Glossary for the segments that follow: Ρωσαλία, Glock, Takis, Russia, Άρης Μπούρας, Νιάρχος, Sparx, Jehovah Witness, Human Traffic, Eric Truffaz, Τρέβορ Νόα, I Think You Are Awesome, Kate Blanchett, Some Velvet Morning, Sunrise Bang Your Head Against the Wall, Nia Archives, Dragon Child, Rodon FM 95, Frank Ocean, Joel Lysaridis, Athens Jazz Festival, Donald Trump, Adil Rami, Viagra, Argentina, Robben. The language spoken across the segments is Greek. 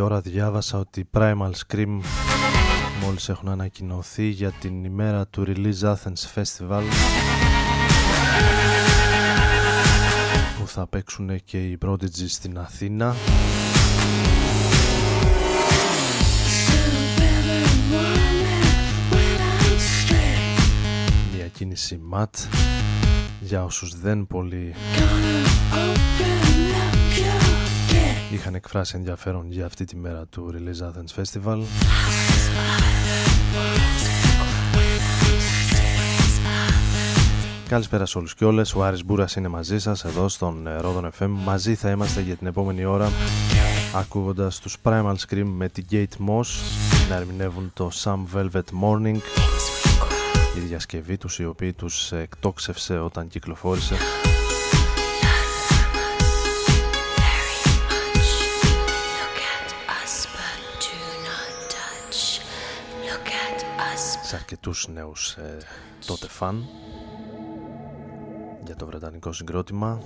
Τώρα διάβασα ότι Primal Scream μόλις έχουν ανακοινωθεί για την ημέρα του Release Athens Festival που θα παίξουν και οι Prodigy στην Αθήνα. Μια κίνηση ματ για όσους δεν πολύ είχαν εκφράσει ενδιαφέρον για αυτή τη μέρα του Release Athens Festival. Καλησπέρα σε όλους και όλες. Ο Άρης Μπούρας είναι μαζί σας εδώ στον Rodon FM. Μαζί θα είμαστε για την επόμενη ώρα ακούγοντας τους Primal Scream με την Kate Moss να ερμηνεύουν το Some Velvet Morning, η διασκευή τους η οποία τους εκτόξευσε όταν κυκλοφόρησε. Σε αρκετούς νέους τότε φαν για το βρετανικό συγκρότημα.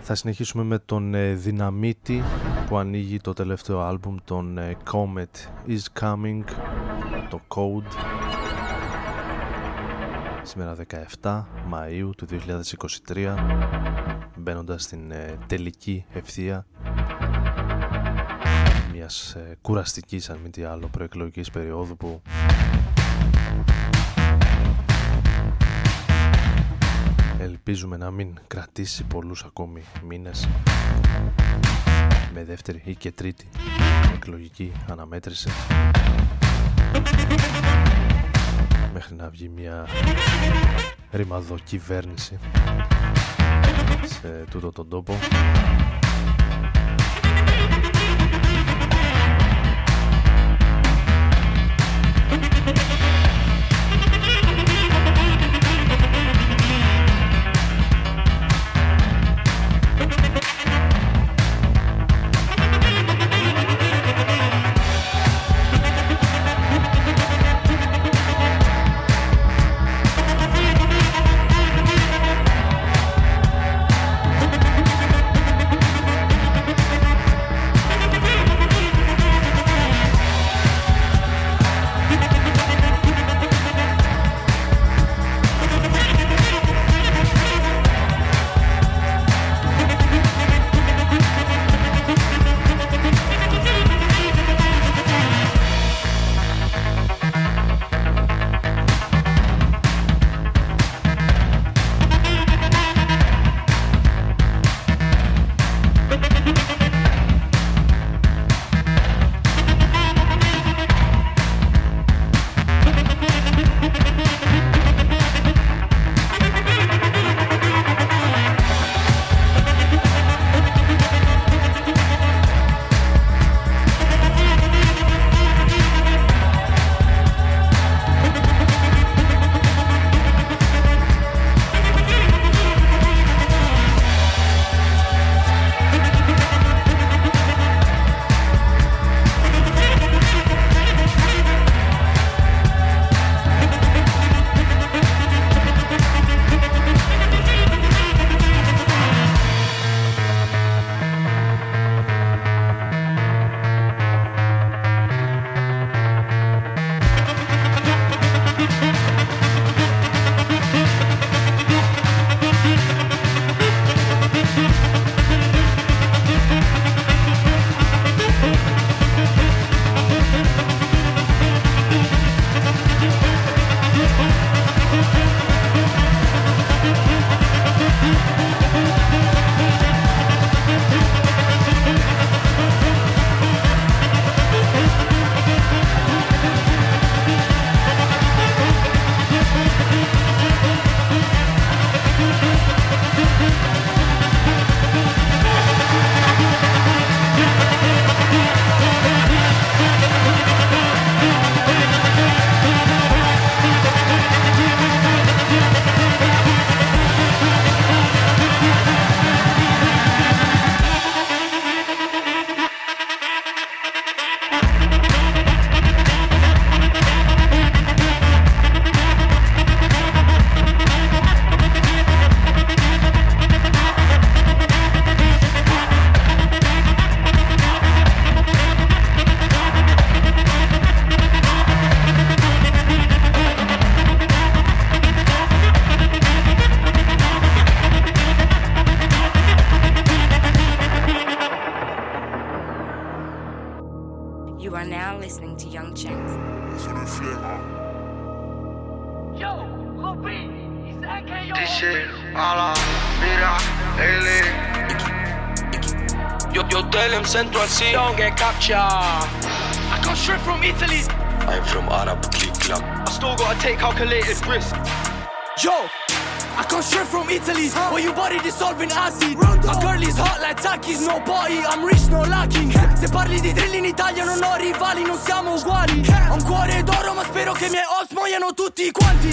Θα συνεχίσουμε με τον Δυναμίτη που ανοίγει το τελευταίο άλμπουμ των Comet Is Coming, το Code, σήμερα 17 Μαΐου του 2023, μπαίνοντας στην τελική ευθεία μιας κουραστικής, αν μη τι άλλο, προεκλογικής περίοδου που ελπίζουμε να μην κρατήσει πολλούς ακόμη μήνες, με δεύτερη ή και τρίτη εκλογική αναμέτρηση μέχρι να βγει μια ρημαδοκυβέρνηση σε τούτο τον τόπο. Don't get captured. I come straight from Italy. I'm from Arab Click Club. I still gotta take calculated risk. Yo, I come straight from Italy, huh? Where you body dissolving acid. Rondo. A girl is hot like Takis, no body. I'm rich, no lacking. Se parli di drill in Italia non ho rivali, non siamo uguali. Ho un cuore d'oro ma spero che i miei ops muoiano tutti quanti.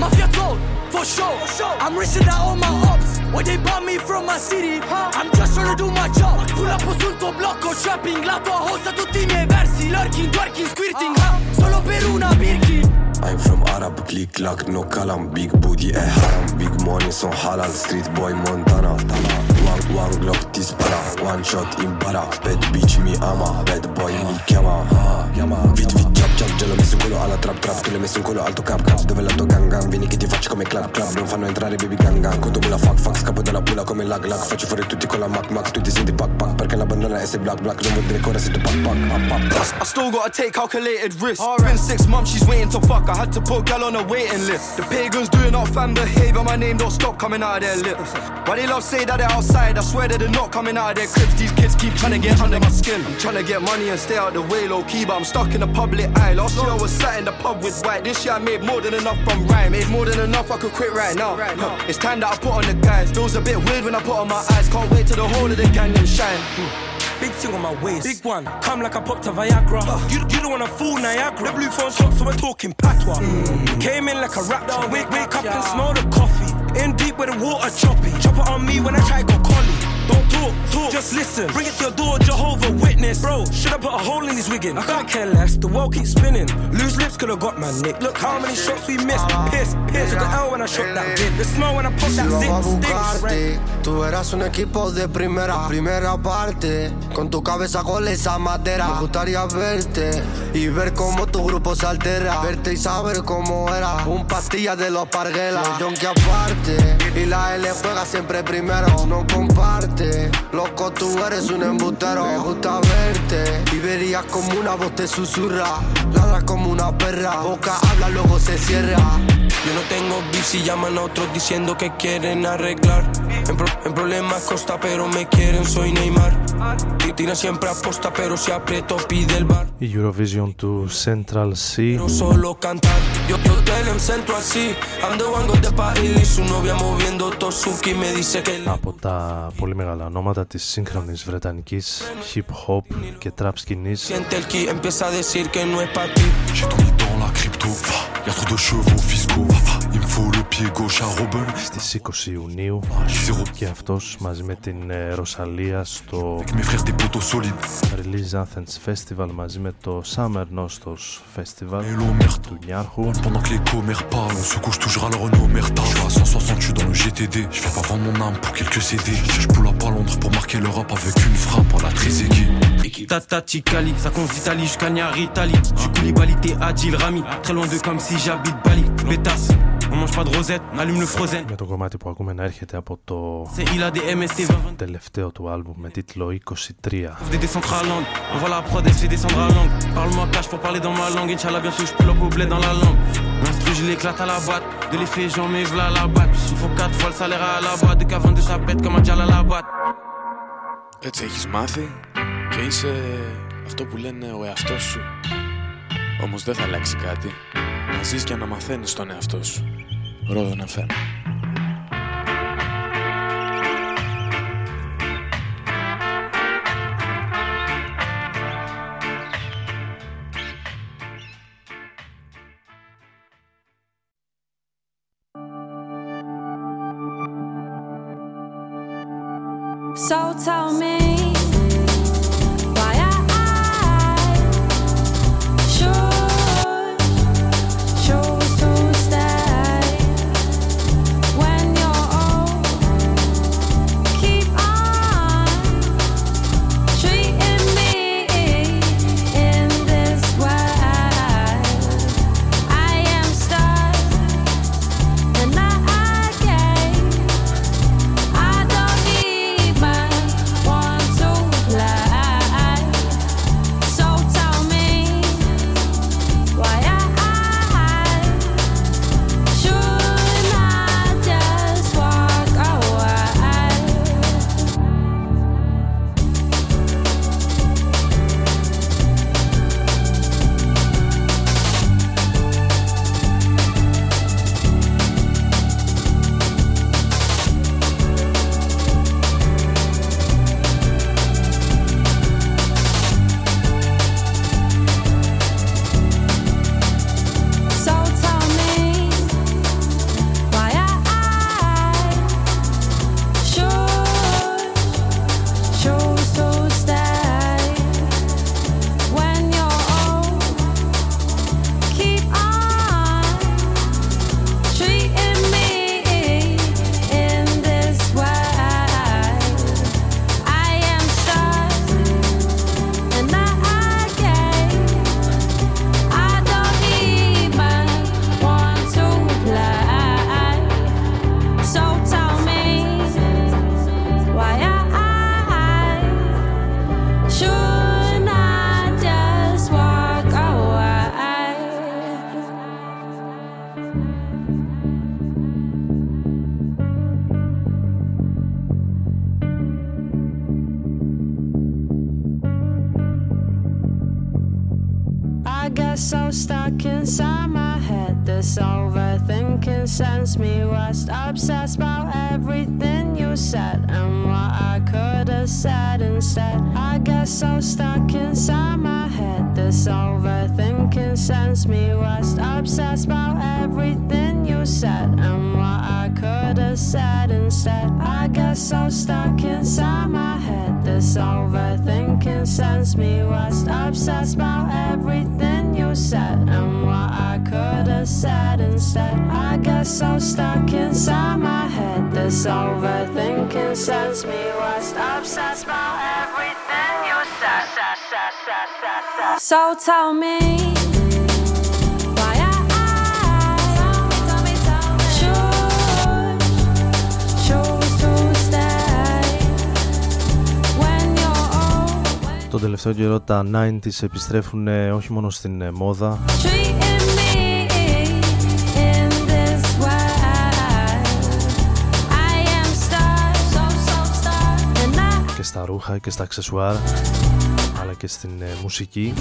Mafia Soul, for sure. I'm richer than all my ops. Why they ban me from my city? I'm just trying to do my job. Pull up sul tuo blocco, shopping. La tua hosta tutti I miei versi. Lurking, twerking, squirting. Solo per una birki. I'm from Arab, click, clack, no calam. Big booty, eh haram. Big money, son halal. Street boy, Montana. One Glock, ti spara. One shot, impara. Bad bitch, mi ama. Bad boy, mi chiama. Vit, chap, chap. Giallo, messo un collo alla trap, trap. Tu l'hai messo un collo al tuo cap. Dove la tua gang? Vieni che ti faccio come clap, clap. Non fanno entrare baby gang. Conto con la fuck. Scappo dalla pula come lag. Faccio fuori tutti con la Mac. Tu ti senti pack. Perché la banana è se black. Non vuol dire ancora se tu pack. I still gotta take calculated risks. Been 6 months, she's waiting to fuck. I had to put gal on a waiting list. The pagans doing our fan behaviour, my name don't stop coming out of their lips. Why they love say that they're outside, I swear that they're not coming out of their cribs. These kids keep trying to get under my skin. I'm trying to get money and stay out the way low-key, but I'm stuck in the public eye. Last year I was sat in the pub with white, this year I made more than enough from rhyme. Made more than enough, I could quit right now. It's time that I put on the guys, feels a bit weird when I put on my eyes. Can't wait till the whole of the gang and shine. Big thing on my waist, big one, come like I popped a Viagra. You don't wanna fool Niagara. The blue phone shot, so we're talking patois. Came in like a raptor, wake up and smell the coffee. In deep with the water choppy, chop it on me when I try go collie. Don't talk, just listen, bring it to your door, Jehovah Witness. Bro, should I put a hole in this wiggin? I can't care less, the world keeps spinning. Loose lips could have got my nick. Look how many shots we missed, pissed. Took the L when I shot that vid, the smell when I pop that zip. A buscarte, tú eras un equipo de primera parte. Con tu cabeza con esa madera, me gustaría verte y ver cómo tu grupo se altera. Verte y saber cómo era, un pastilla de los parguelas. Los yonki aparte, y la L juega siempre primero. No comparte, loco tú eres un embustero. Me gusta verte y verías como una voz te susurra. Ladras como una perra, boca habla luego se cierra. Yo no tengo beef y llaman a otros diciendo que quieren arreglar. En problemas costa pero me quieren, soy Neymar. Tiran siempre aposta pero si aprieto pide el bar. Η Eurovision του Central C. Pero solo cantar. Yo te en centro así. Ando vango de París y su novia moviendo Tosuki me dice que. Από τα πολύ μεγάλα ονόματα της σύγχρονης βρετανικής hip-hop και trap σκηνής. Empieza a decir que no es para ti. J'ai tout mis dans la crypto. Y'a trop de chevaux fiscaux. Il me faut le pied gauche à Robben. Στις 20 Ιουνίου και αυτός μαζί με την Ρωσαλία στο Release Athens Festival μαζί με το Summer Nostos Festival του Νιάρχου. Tata Tikali, ça compte d'Italie jusqu'à Nia Archives. Je suis Koulibaly, t'es Adil Rami. Très loin de comme si j'habite Bali. Pétasse, on mange pas de rosette, on allume le frozen. Με το κομμάτι που ακούμε να έρχεται από το τελευταίο του άλμπουμ με τίτλο 23. Des descentes à langue, on voit la prod, elle se fait descendre à langue. Parle-moi cash pour parler dans ma langue. Inch'Allah, bientôt je peux leur coupler dans la langue. L'instru, je l'éclate à la batte. De l'effet, j'en mets v'là la batte. Il faut 4 fois le salaire à la batte. Dès qu'à 22, ça pète comme un djal à la batte. Έτσι έχεις μάθει και είσαι αυτό που λένε ο εαυτός σου. Όμως δεν θα αλλάξει κάτι. Να ζεις και να μαθαίνεις τον εαυτό σου. Rodon FM. So tell me. so stuck inside my head. This overthinking sends me west, obsessed about everything you said and what I could have said instead. I get so stuck inside my head. This overthinking sends me west, obsessed about everything you said and what I could have said instead. I get so stuck inside my head. This overthinking sends me west, obsessed about everything you said and what I could have said instead. I get so stuck inside my head. This overthinking sends me west, obsessed about everything you said. So tell me. Τον τελευταίο καιρό τα 90's επιστρέφουν όχι μόνο στην μόδα, και στα ρούχα και στα αξεσουάρ, αλλά και στην μουσική.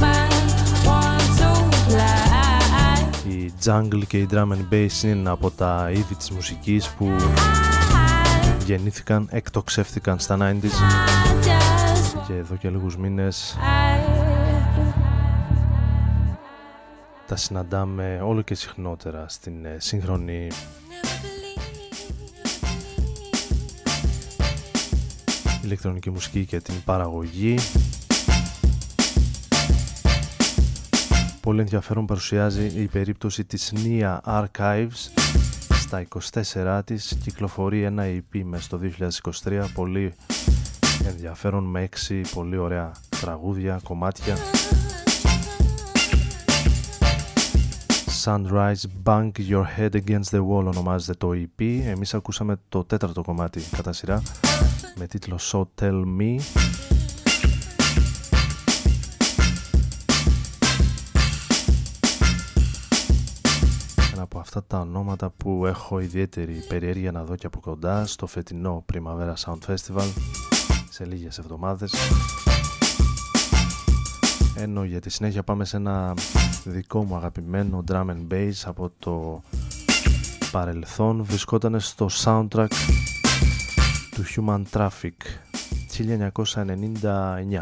Η jungle και η drum and bass είναι από τα είδη της μουσικής που γεννήθηκαν, εκτοξεύτηκαν στα 90's. Και εδώ και λίγους μήνες τα συναντάμε όλο και συχνότερα στην σύγχρονη ηλεκτρονική μουσική και την παραγωγή. Πολύ ενδιαφέρον παρουσιάζει η περίπτωση της Nia Archives. Στα 24 της κυκλοφορεί ένα EP μες το 2023, πολύ ενδιαφέρον, με 6 πολύ ωραία τραγούδια, κομμάτια. Sunrise Bang Your Head Against the Wall ονομάζεται το EP. Εμείς ακούσαμε το 4ο κομμάτι κατά σειρά με τίτλο So Tell Me. Ένα από αυτά τα ονόματα που έχω ιδιαίτερη περιέργεια να δω και από κοντά στο φετινό Primavera Sound Festival σε λίγες εβδομάδες, ενώ για τη συνέχεια πάμε σε ένα δικό μου αγαπημένο drum and bass από το παρελθόν. Βρισκόταν στο soundtrack του Human Traffic 1999.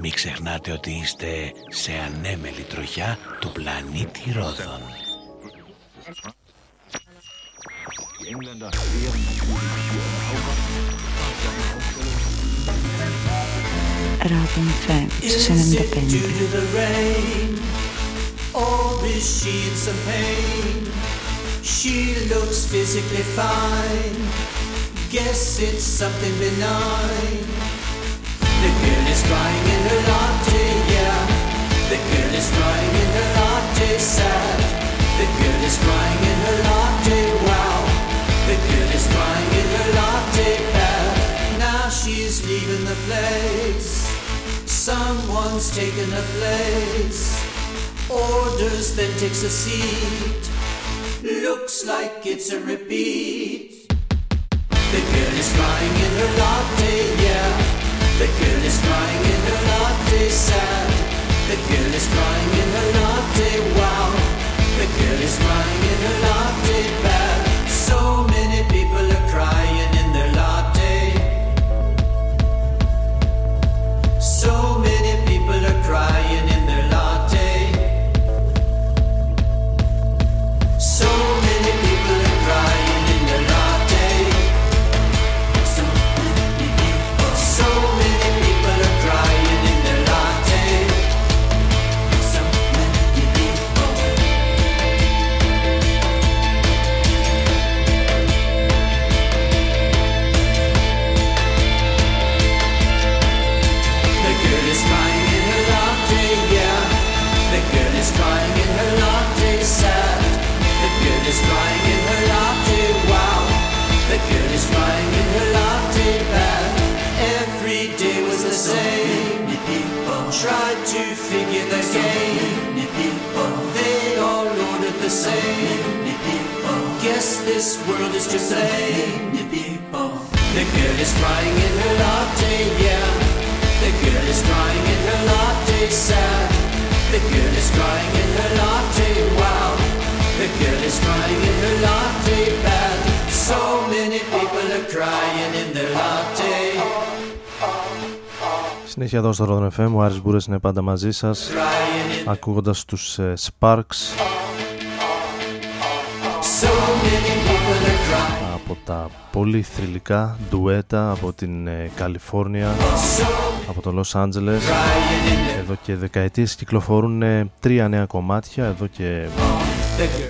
Μην ξεχνάτε ότι είστε σε ανέμελη τροχιά του πλανήτη Ρόδων. Ρόδων FM 95. She looks physically fine. Guess it's something benign. The girl is crying in her latte, yeah. The girl is crying in her latte, sad. The girl is crying in her latte, wow. The girl is crying in her latte, bad. Now she's leaving the place. Someone's taken her place. Orders, then takes a seat. Looks like it's a repeat. The girl is crying in her latte, yeah. The girl is crying in her latte, sad. The girl is crying in her latte, wow. The girl is crying in her latte, bad. So many people are crying in their latte. So many people are crying in their latte. So many people are crying in their latte. So many people, so many people are crying in their latte. So many people. The girl is crying in her latte, yeah. The girl is crying in her latte, sad. The girl is crying in her latte, wow. The girl is crying in her latte, bad. Every day was the same. Tried to figure the game. They all ordered the same. Guess this world is to blame. The girl is crying in her latte, yeah. The girl is crying in her latte, sad. The girl is crying in her latte, wow. The girl is crying in her latte bad. So many people are crying in their latte. Συνέχεια εδώ στο Rodon FM, ο Άρης Μπούρες είναι πάντα μαζί σας, ακούγοντας τους Sparx από τα πολύ θρυλικά ντουέτα από την Καλιφόρνια, από το Λος Άντζελες. Εδώ και δεκαετίες κυκλοφορούν τρία νέα κομμάτια, εδώ και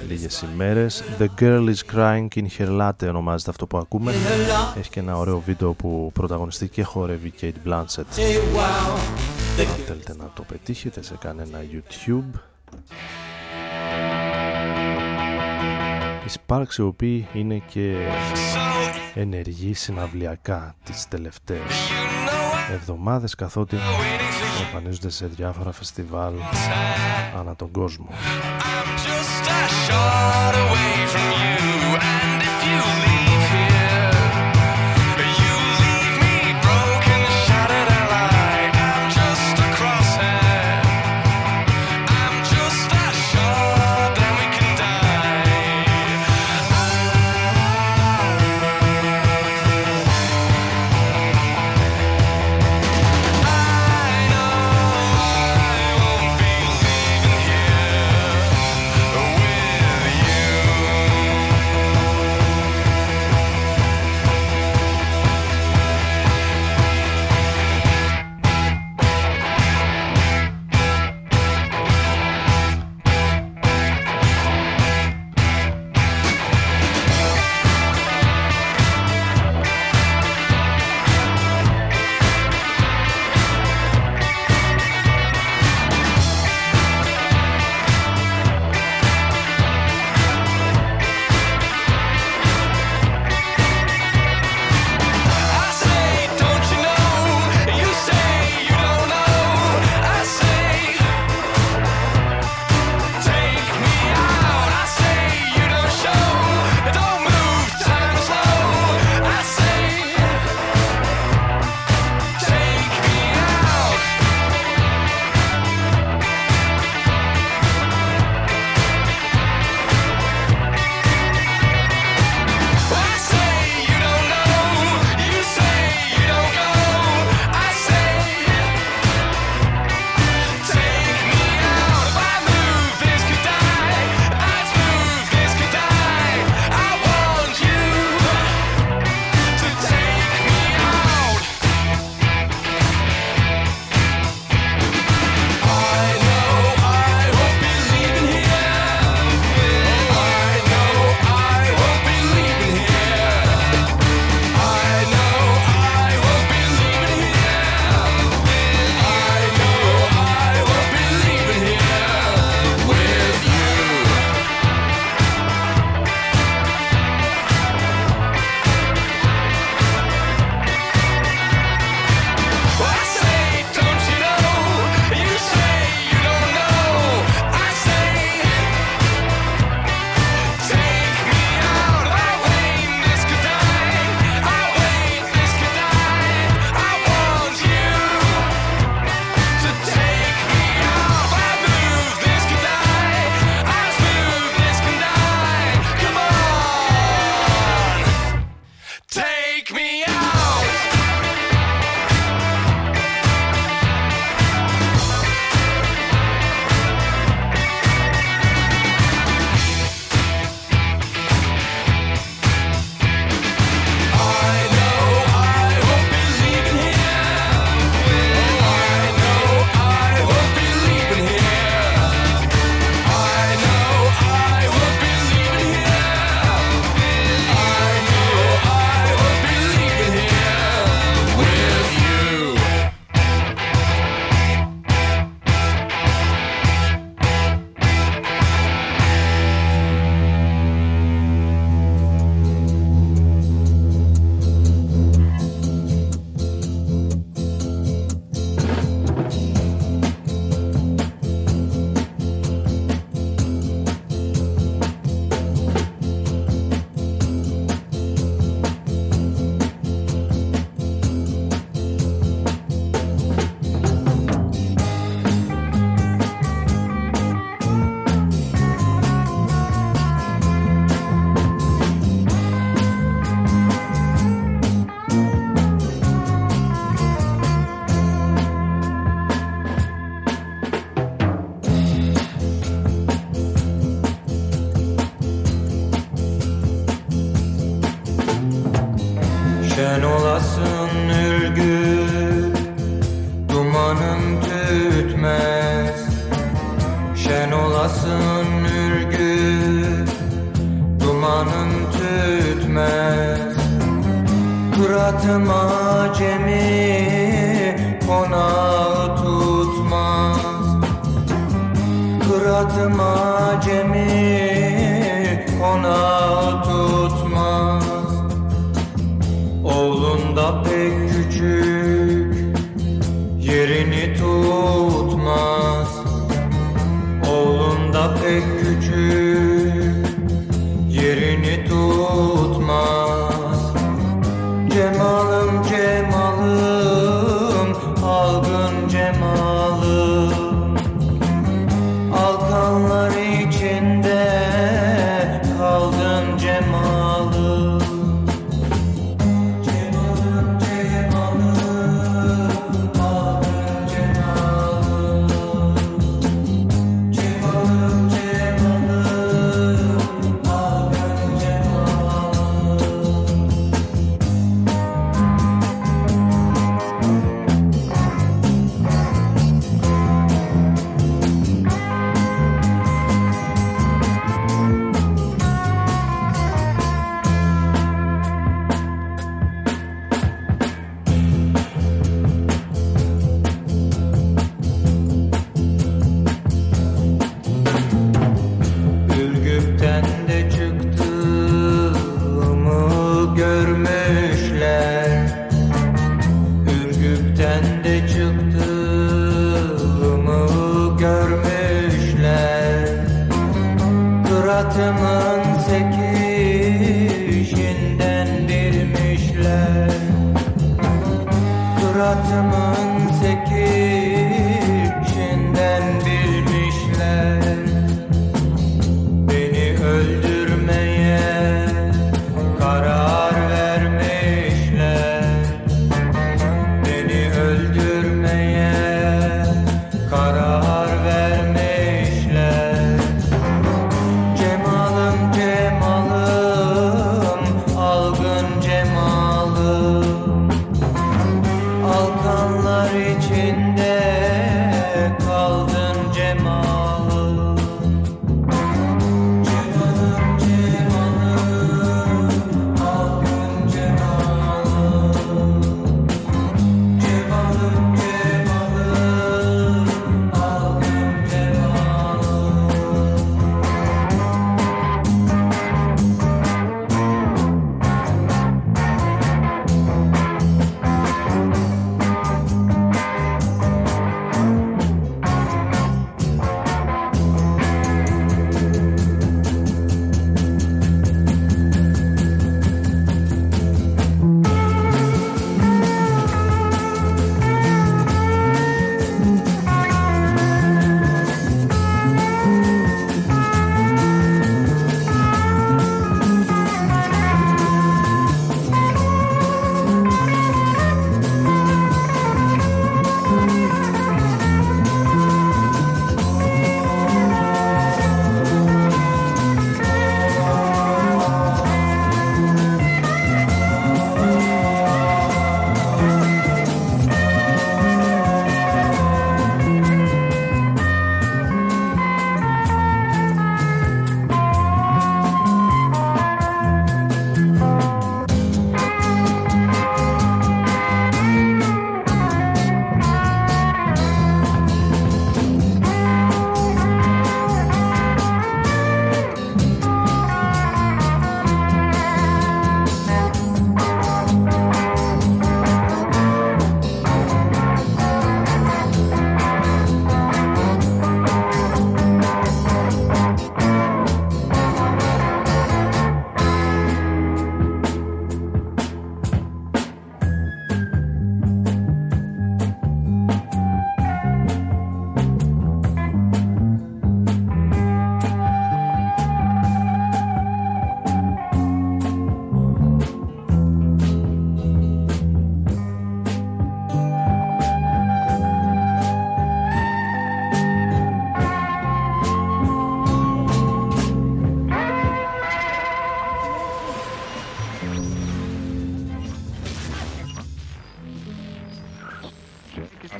λίγες ημέρες. The Girl is Crying in Her Latte ονομάζεται αυτό που ακούμε. Έχει και ένα ωραίο βίντεο που πρωταγωνιστεί και χορεύει Kate Blanchett. Αν θέλετε να το πετύχετε σε κανένα YouTube. Οι Sparx, οι οποίοι είναι και ενεργοί συναυλιακά τις τελευταίες εβδομάδες, καθότι εμφανίζονται σε διάφορα φεστιβάλ ανά τον κόσμο. Shot away from you, and if you leave here, you leave me broken, shattered and alive. I'm just a crosshair, I'm just a shot, then we can die. I know I won't be leaving here. Thank you. Sen olasın ürgü, dumanım tütmez. Şen olasın ürgü, dumanım tütmez. Kuratıma acemi, konağı tutmaz. Kuratıma acemi, konağı tutmaz. Oğlun da pek küçük, yerini tutmaz. Oğlun da pek küçük, yerini tutmaz. Cemalım cemalım, algın cemalım. Alkanlar içinde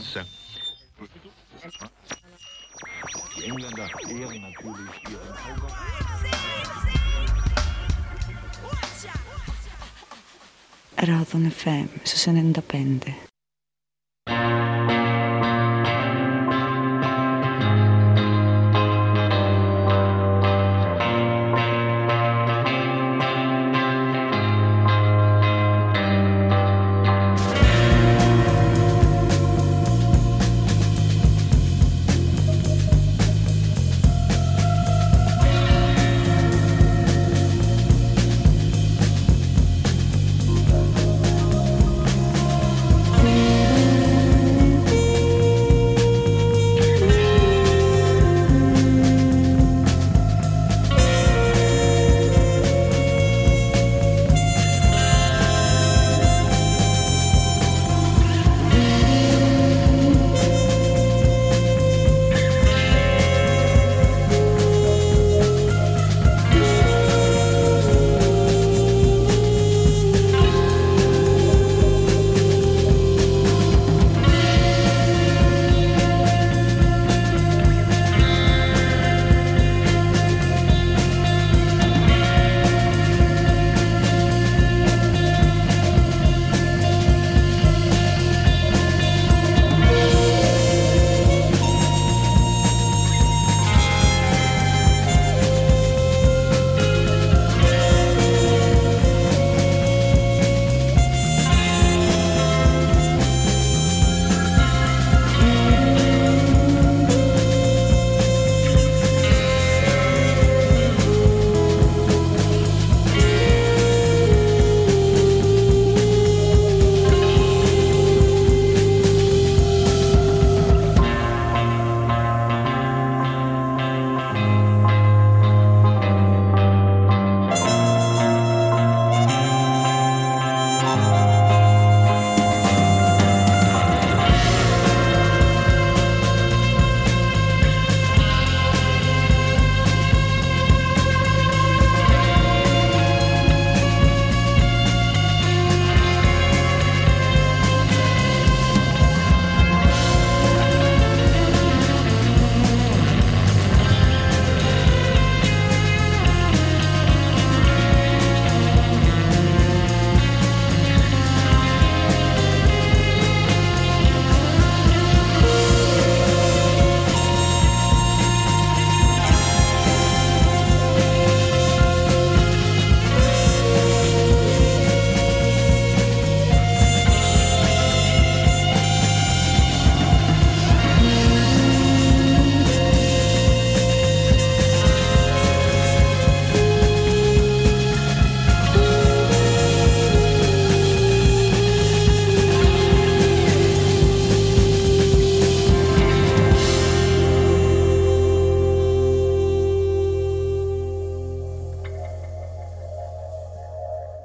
Fenster. Die Engländer ehren natürlich ihren Heimat. Rodon FM στους 95.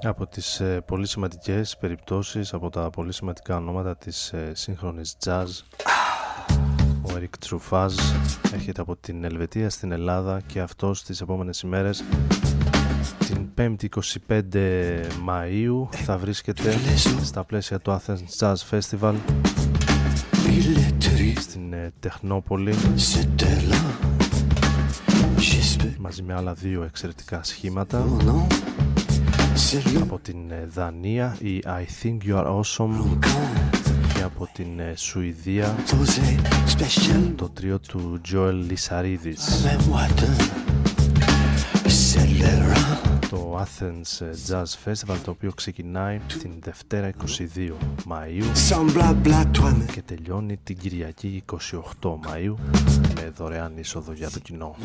Από τις πολύ σημαντικές περιπτώσεις, από τα πολύ σημαντικά ονόματα της σύγχρονης jazz, ο Eric Truffaz έρχεται από την Ελβετία στην Ελλάδα και αυτό στις επόμενες ημέρες, την 5η 25 Μαΐου, θα βρίσκεται στα πλαίσια του Athens Jazz Festival στην Τεχνόπολη μαζί με άλλα δύο εξαιρετικά σχήματα. Από την Δανία η I Think You Are Awesome και από την Σουηδία το τρίο του Joel Lysaridis. Το Athens Jazz Festival, το οποίο ξεκινάει την Δευτέρα 22 Μαΐου και τελειώνει την Κυριακή 28 Μαΐου με δωρεάν είσοδο για το κοινό.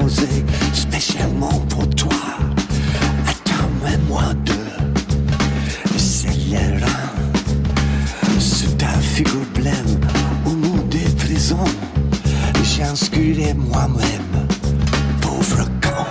composée spécialement pour toi. Attends-moi de scélérat sur ta figure blême au nom des prisons. J'ai inscrit moi-même, pauvre con.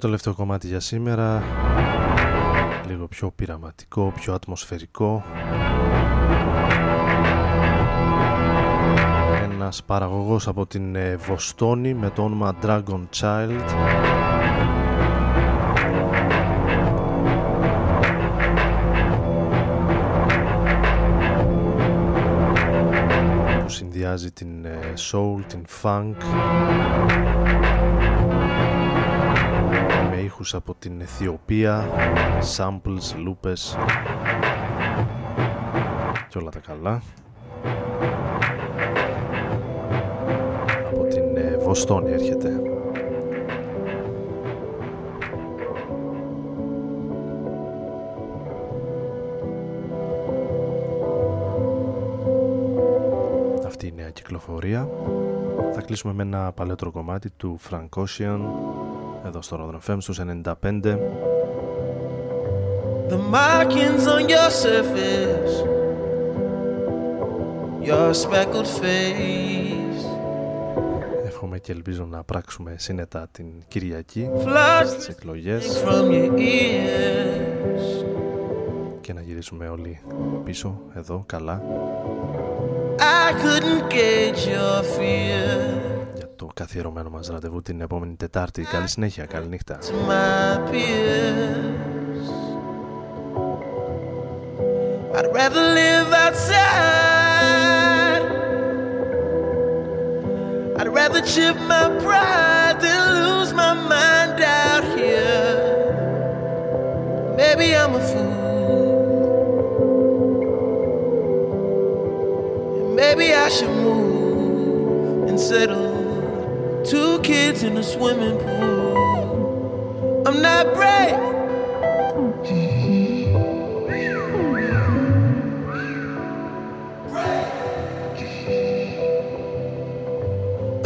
Τελευταίο κομμάτι για σήμερα, λίγο πιο πειραματικό, πιο ατμοσφαιρικό. Ένας παραγωγός από την Βοστόνη με το όνομα Dragon Child, που συνδυάζει την soul, την funk από την Αιθιοπία, samples, λούπες και όλα τα καλά. Από την Βοστόνη έρχεται κυκλοφορία. Θα κλείσουμε με ένα παλαιότερο κομμάτι του Frank Ocean εδώ στο Rodon FM στους 95. The markings on your surface, your speckled face. Εύχομαι και ελπίζω να πράξουμε σύνετα την Κυριακή στις εκλογές και να γυρίσουμε όλοι πίσω εδώ καλά για το καθιερωμένο μας ραντεβού την επόμενη Τετάρτη. Καλή συνέχεια, καλή νύχτα. I'd rather live outside. I'd rather chip my pride than lose my mind out here. Maybe I'm a fool. Maybe I should move and settle. 2 kids in a swimming pool. I'm not brave.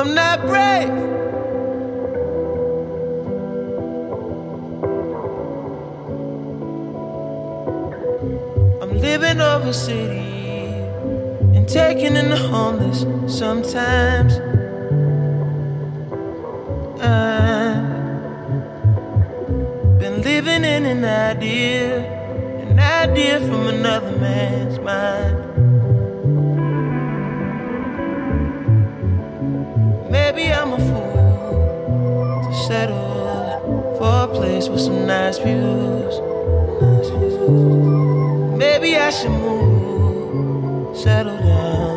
I'm not brave. I'm living over city and taking in the homeless sometimes. I've been living in an idea from another man's mind. Maybe I'm a fool to settle for a place with some nice views. Maybe I should move, settle down,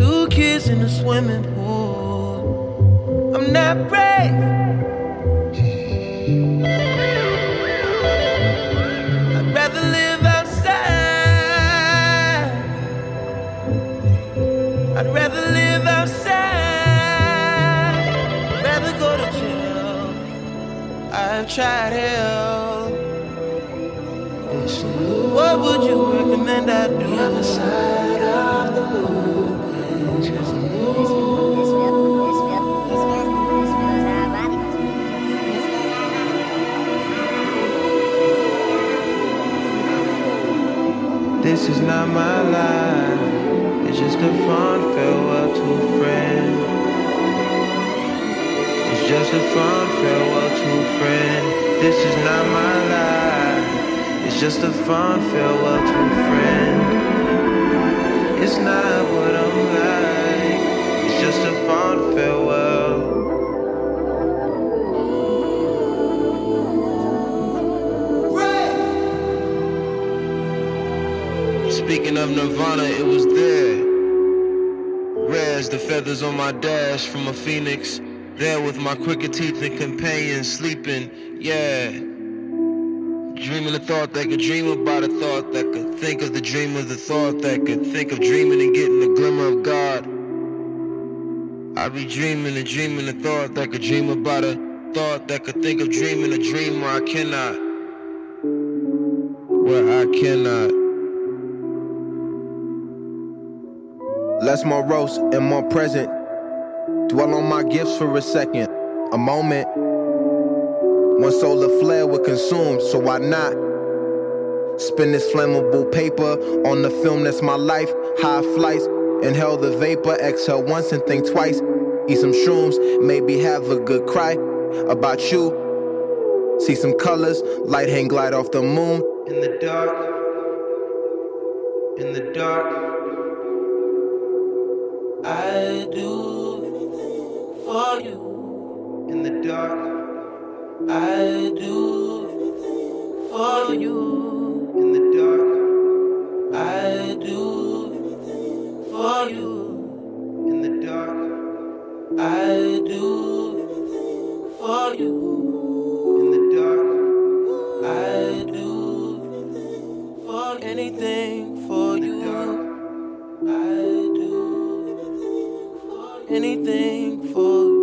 2 kids in a swimming pool. I'm not brave. I'd rather live outside. I'd rather live outside. I've tried hell. What would you recommend I do? The other side of the loop is just move. This is not my life. It's just a fond farewell to a friend. Just a fond farewell to a friend. This is not my life. It's just a fond farewell to a friend. It's not what I'm like. It's just a fond farewell. Red. Speaking of Nirvana, it was there. Rare as the feathers on my dash from a phoenix. There with my quicker teeth and companions sleeping, yeah. Dreaming the thought that could dream about a thought that could think of the dream of the thought that could think of dreaming and getting the glimmer of God. I be dreaming and dreaming the thought that could dream about a thought that could think of dreaming a dream where I cannot. Where I cannot. Less morose and more present. Dwell on my gifts for a second, a moment. One solar flare would consume, so why not? Spin this flammable paper on the film that's my life. High flights, inhale the vapor, exhale once and think twice. Eat some shrooms, maybe have a good cry about you. See some colors, light hang glide off the moon. In the dark, in the dark, I do for you. In the dark, I do everything for you. In the dark, I do everything for you. In the dark, I do everything for you. In the dark, I do everything for anything for you. In the dark, I do anything for you.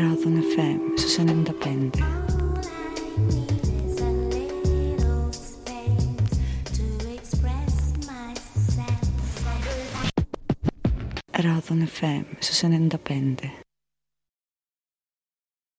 Rodon FM στους 95. Rodon FM στους 95.